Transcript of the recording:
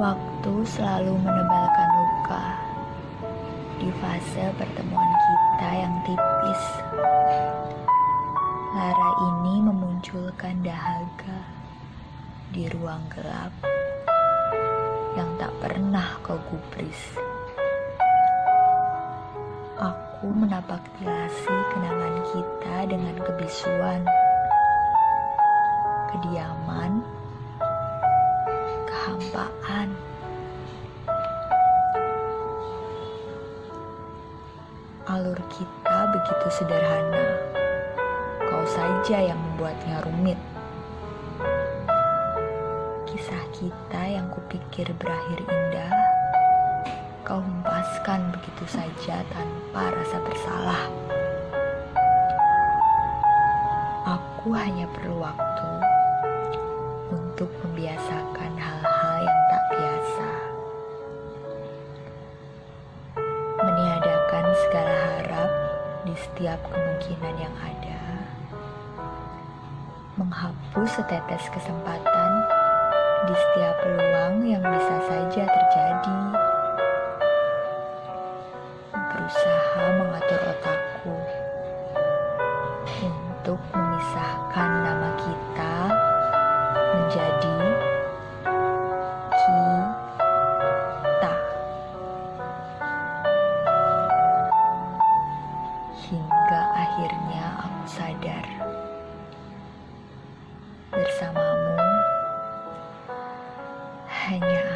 Waktu selalu menebalkan luka di fase pertemuan kita yang tipis. Lara ini memunculkan dahaga di ruang gelap yang tak pernah kau gubris. Aku menapak tilasi kenangan kita dengan kebisuan, kediaman, kehampaan. Alur kita begitu sederhana, kau saja yang membuatnya rumit. Kisah kita yang kupikir berakhir indah, kau hempaskan begitu saja tanpa rasa bersalah. Aku hanya perlu waktu untuk membiasakan hal-hal yang tak biasa, meniadakan segala harap di setiap kemungkinan yang ada, menghapus setetes kesempatan di setiap peluang yang bisa saja terjadi, berusaha mengatur otakku untuk memisahkan nama kita menjadi kita, hingga akhirnya aku sadar bersamamu hanya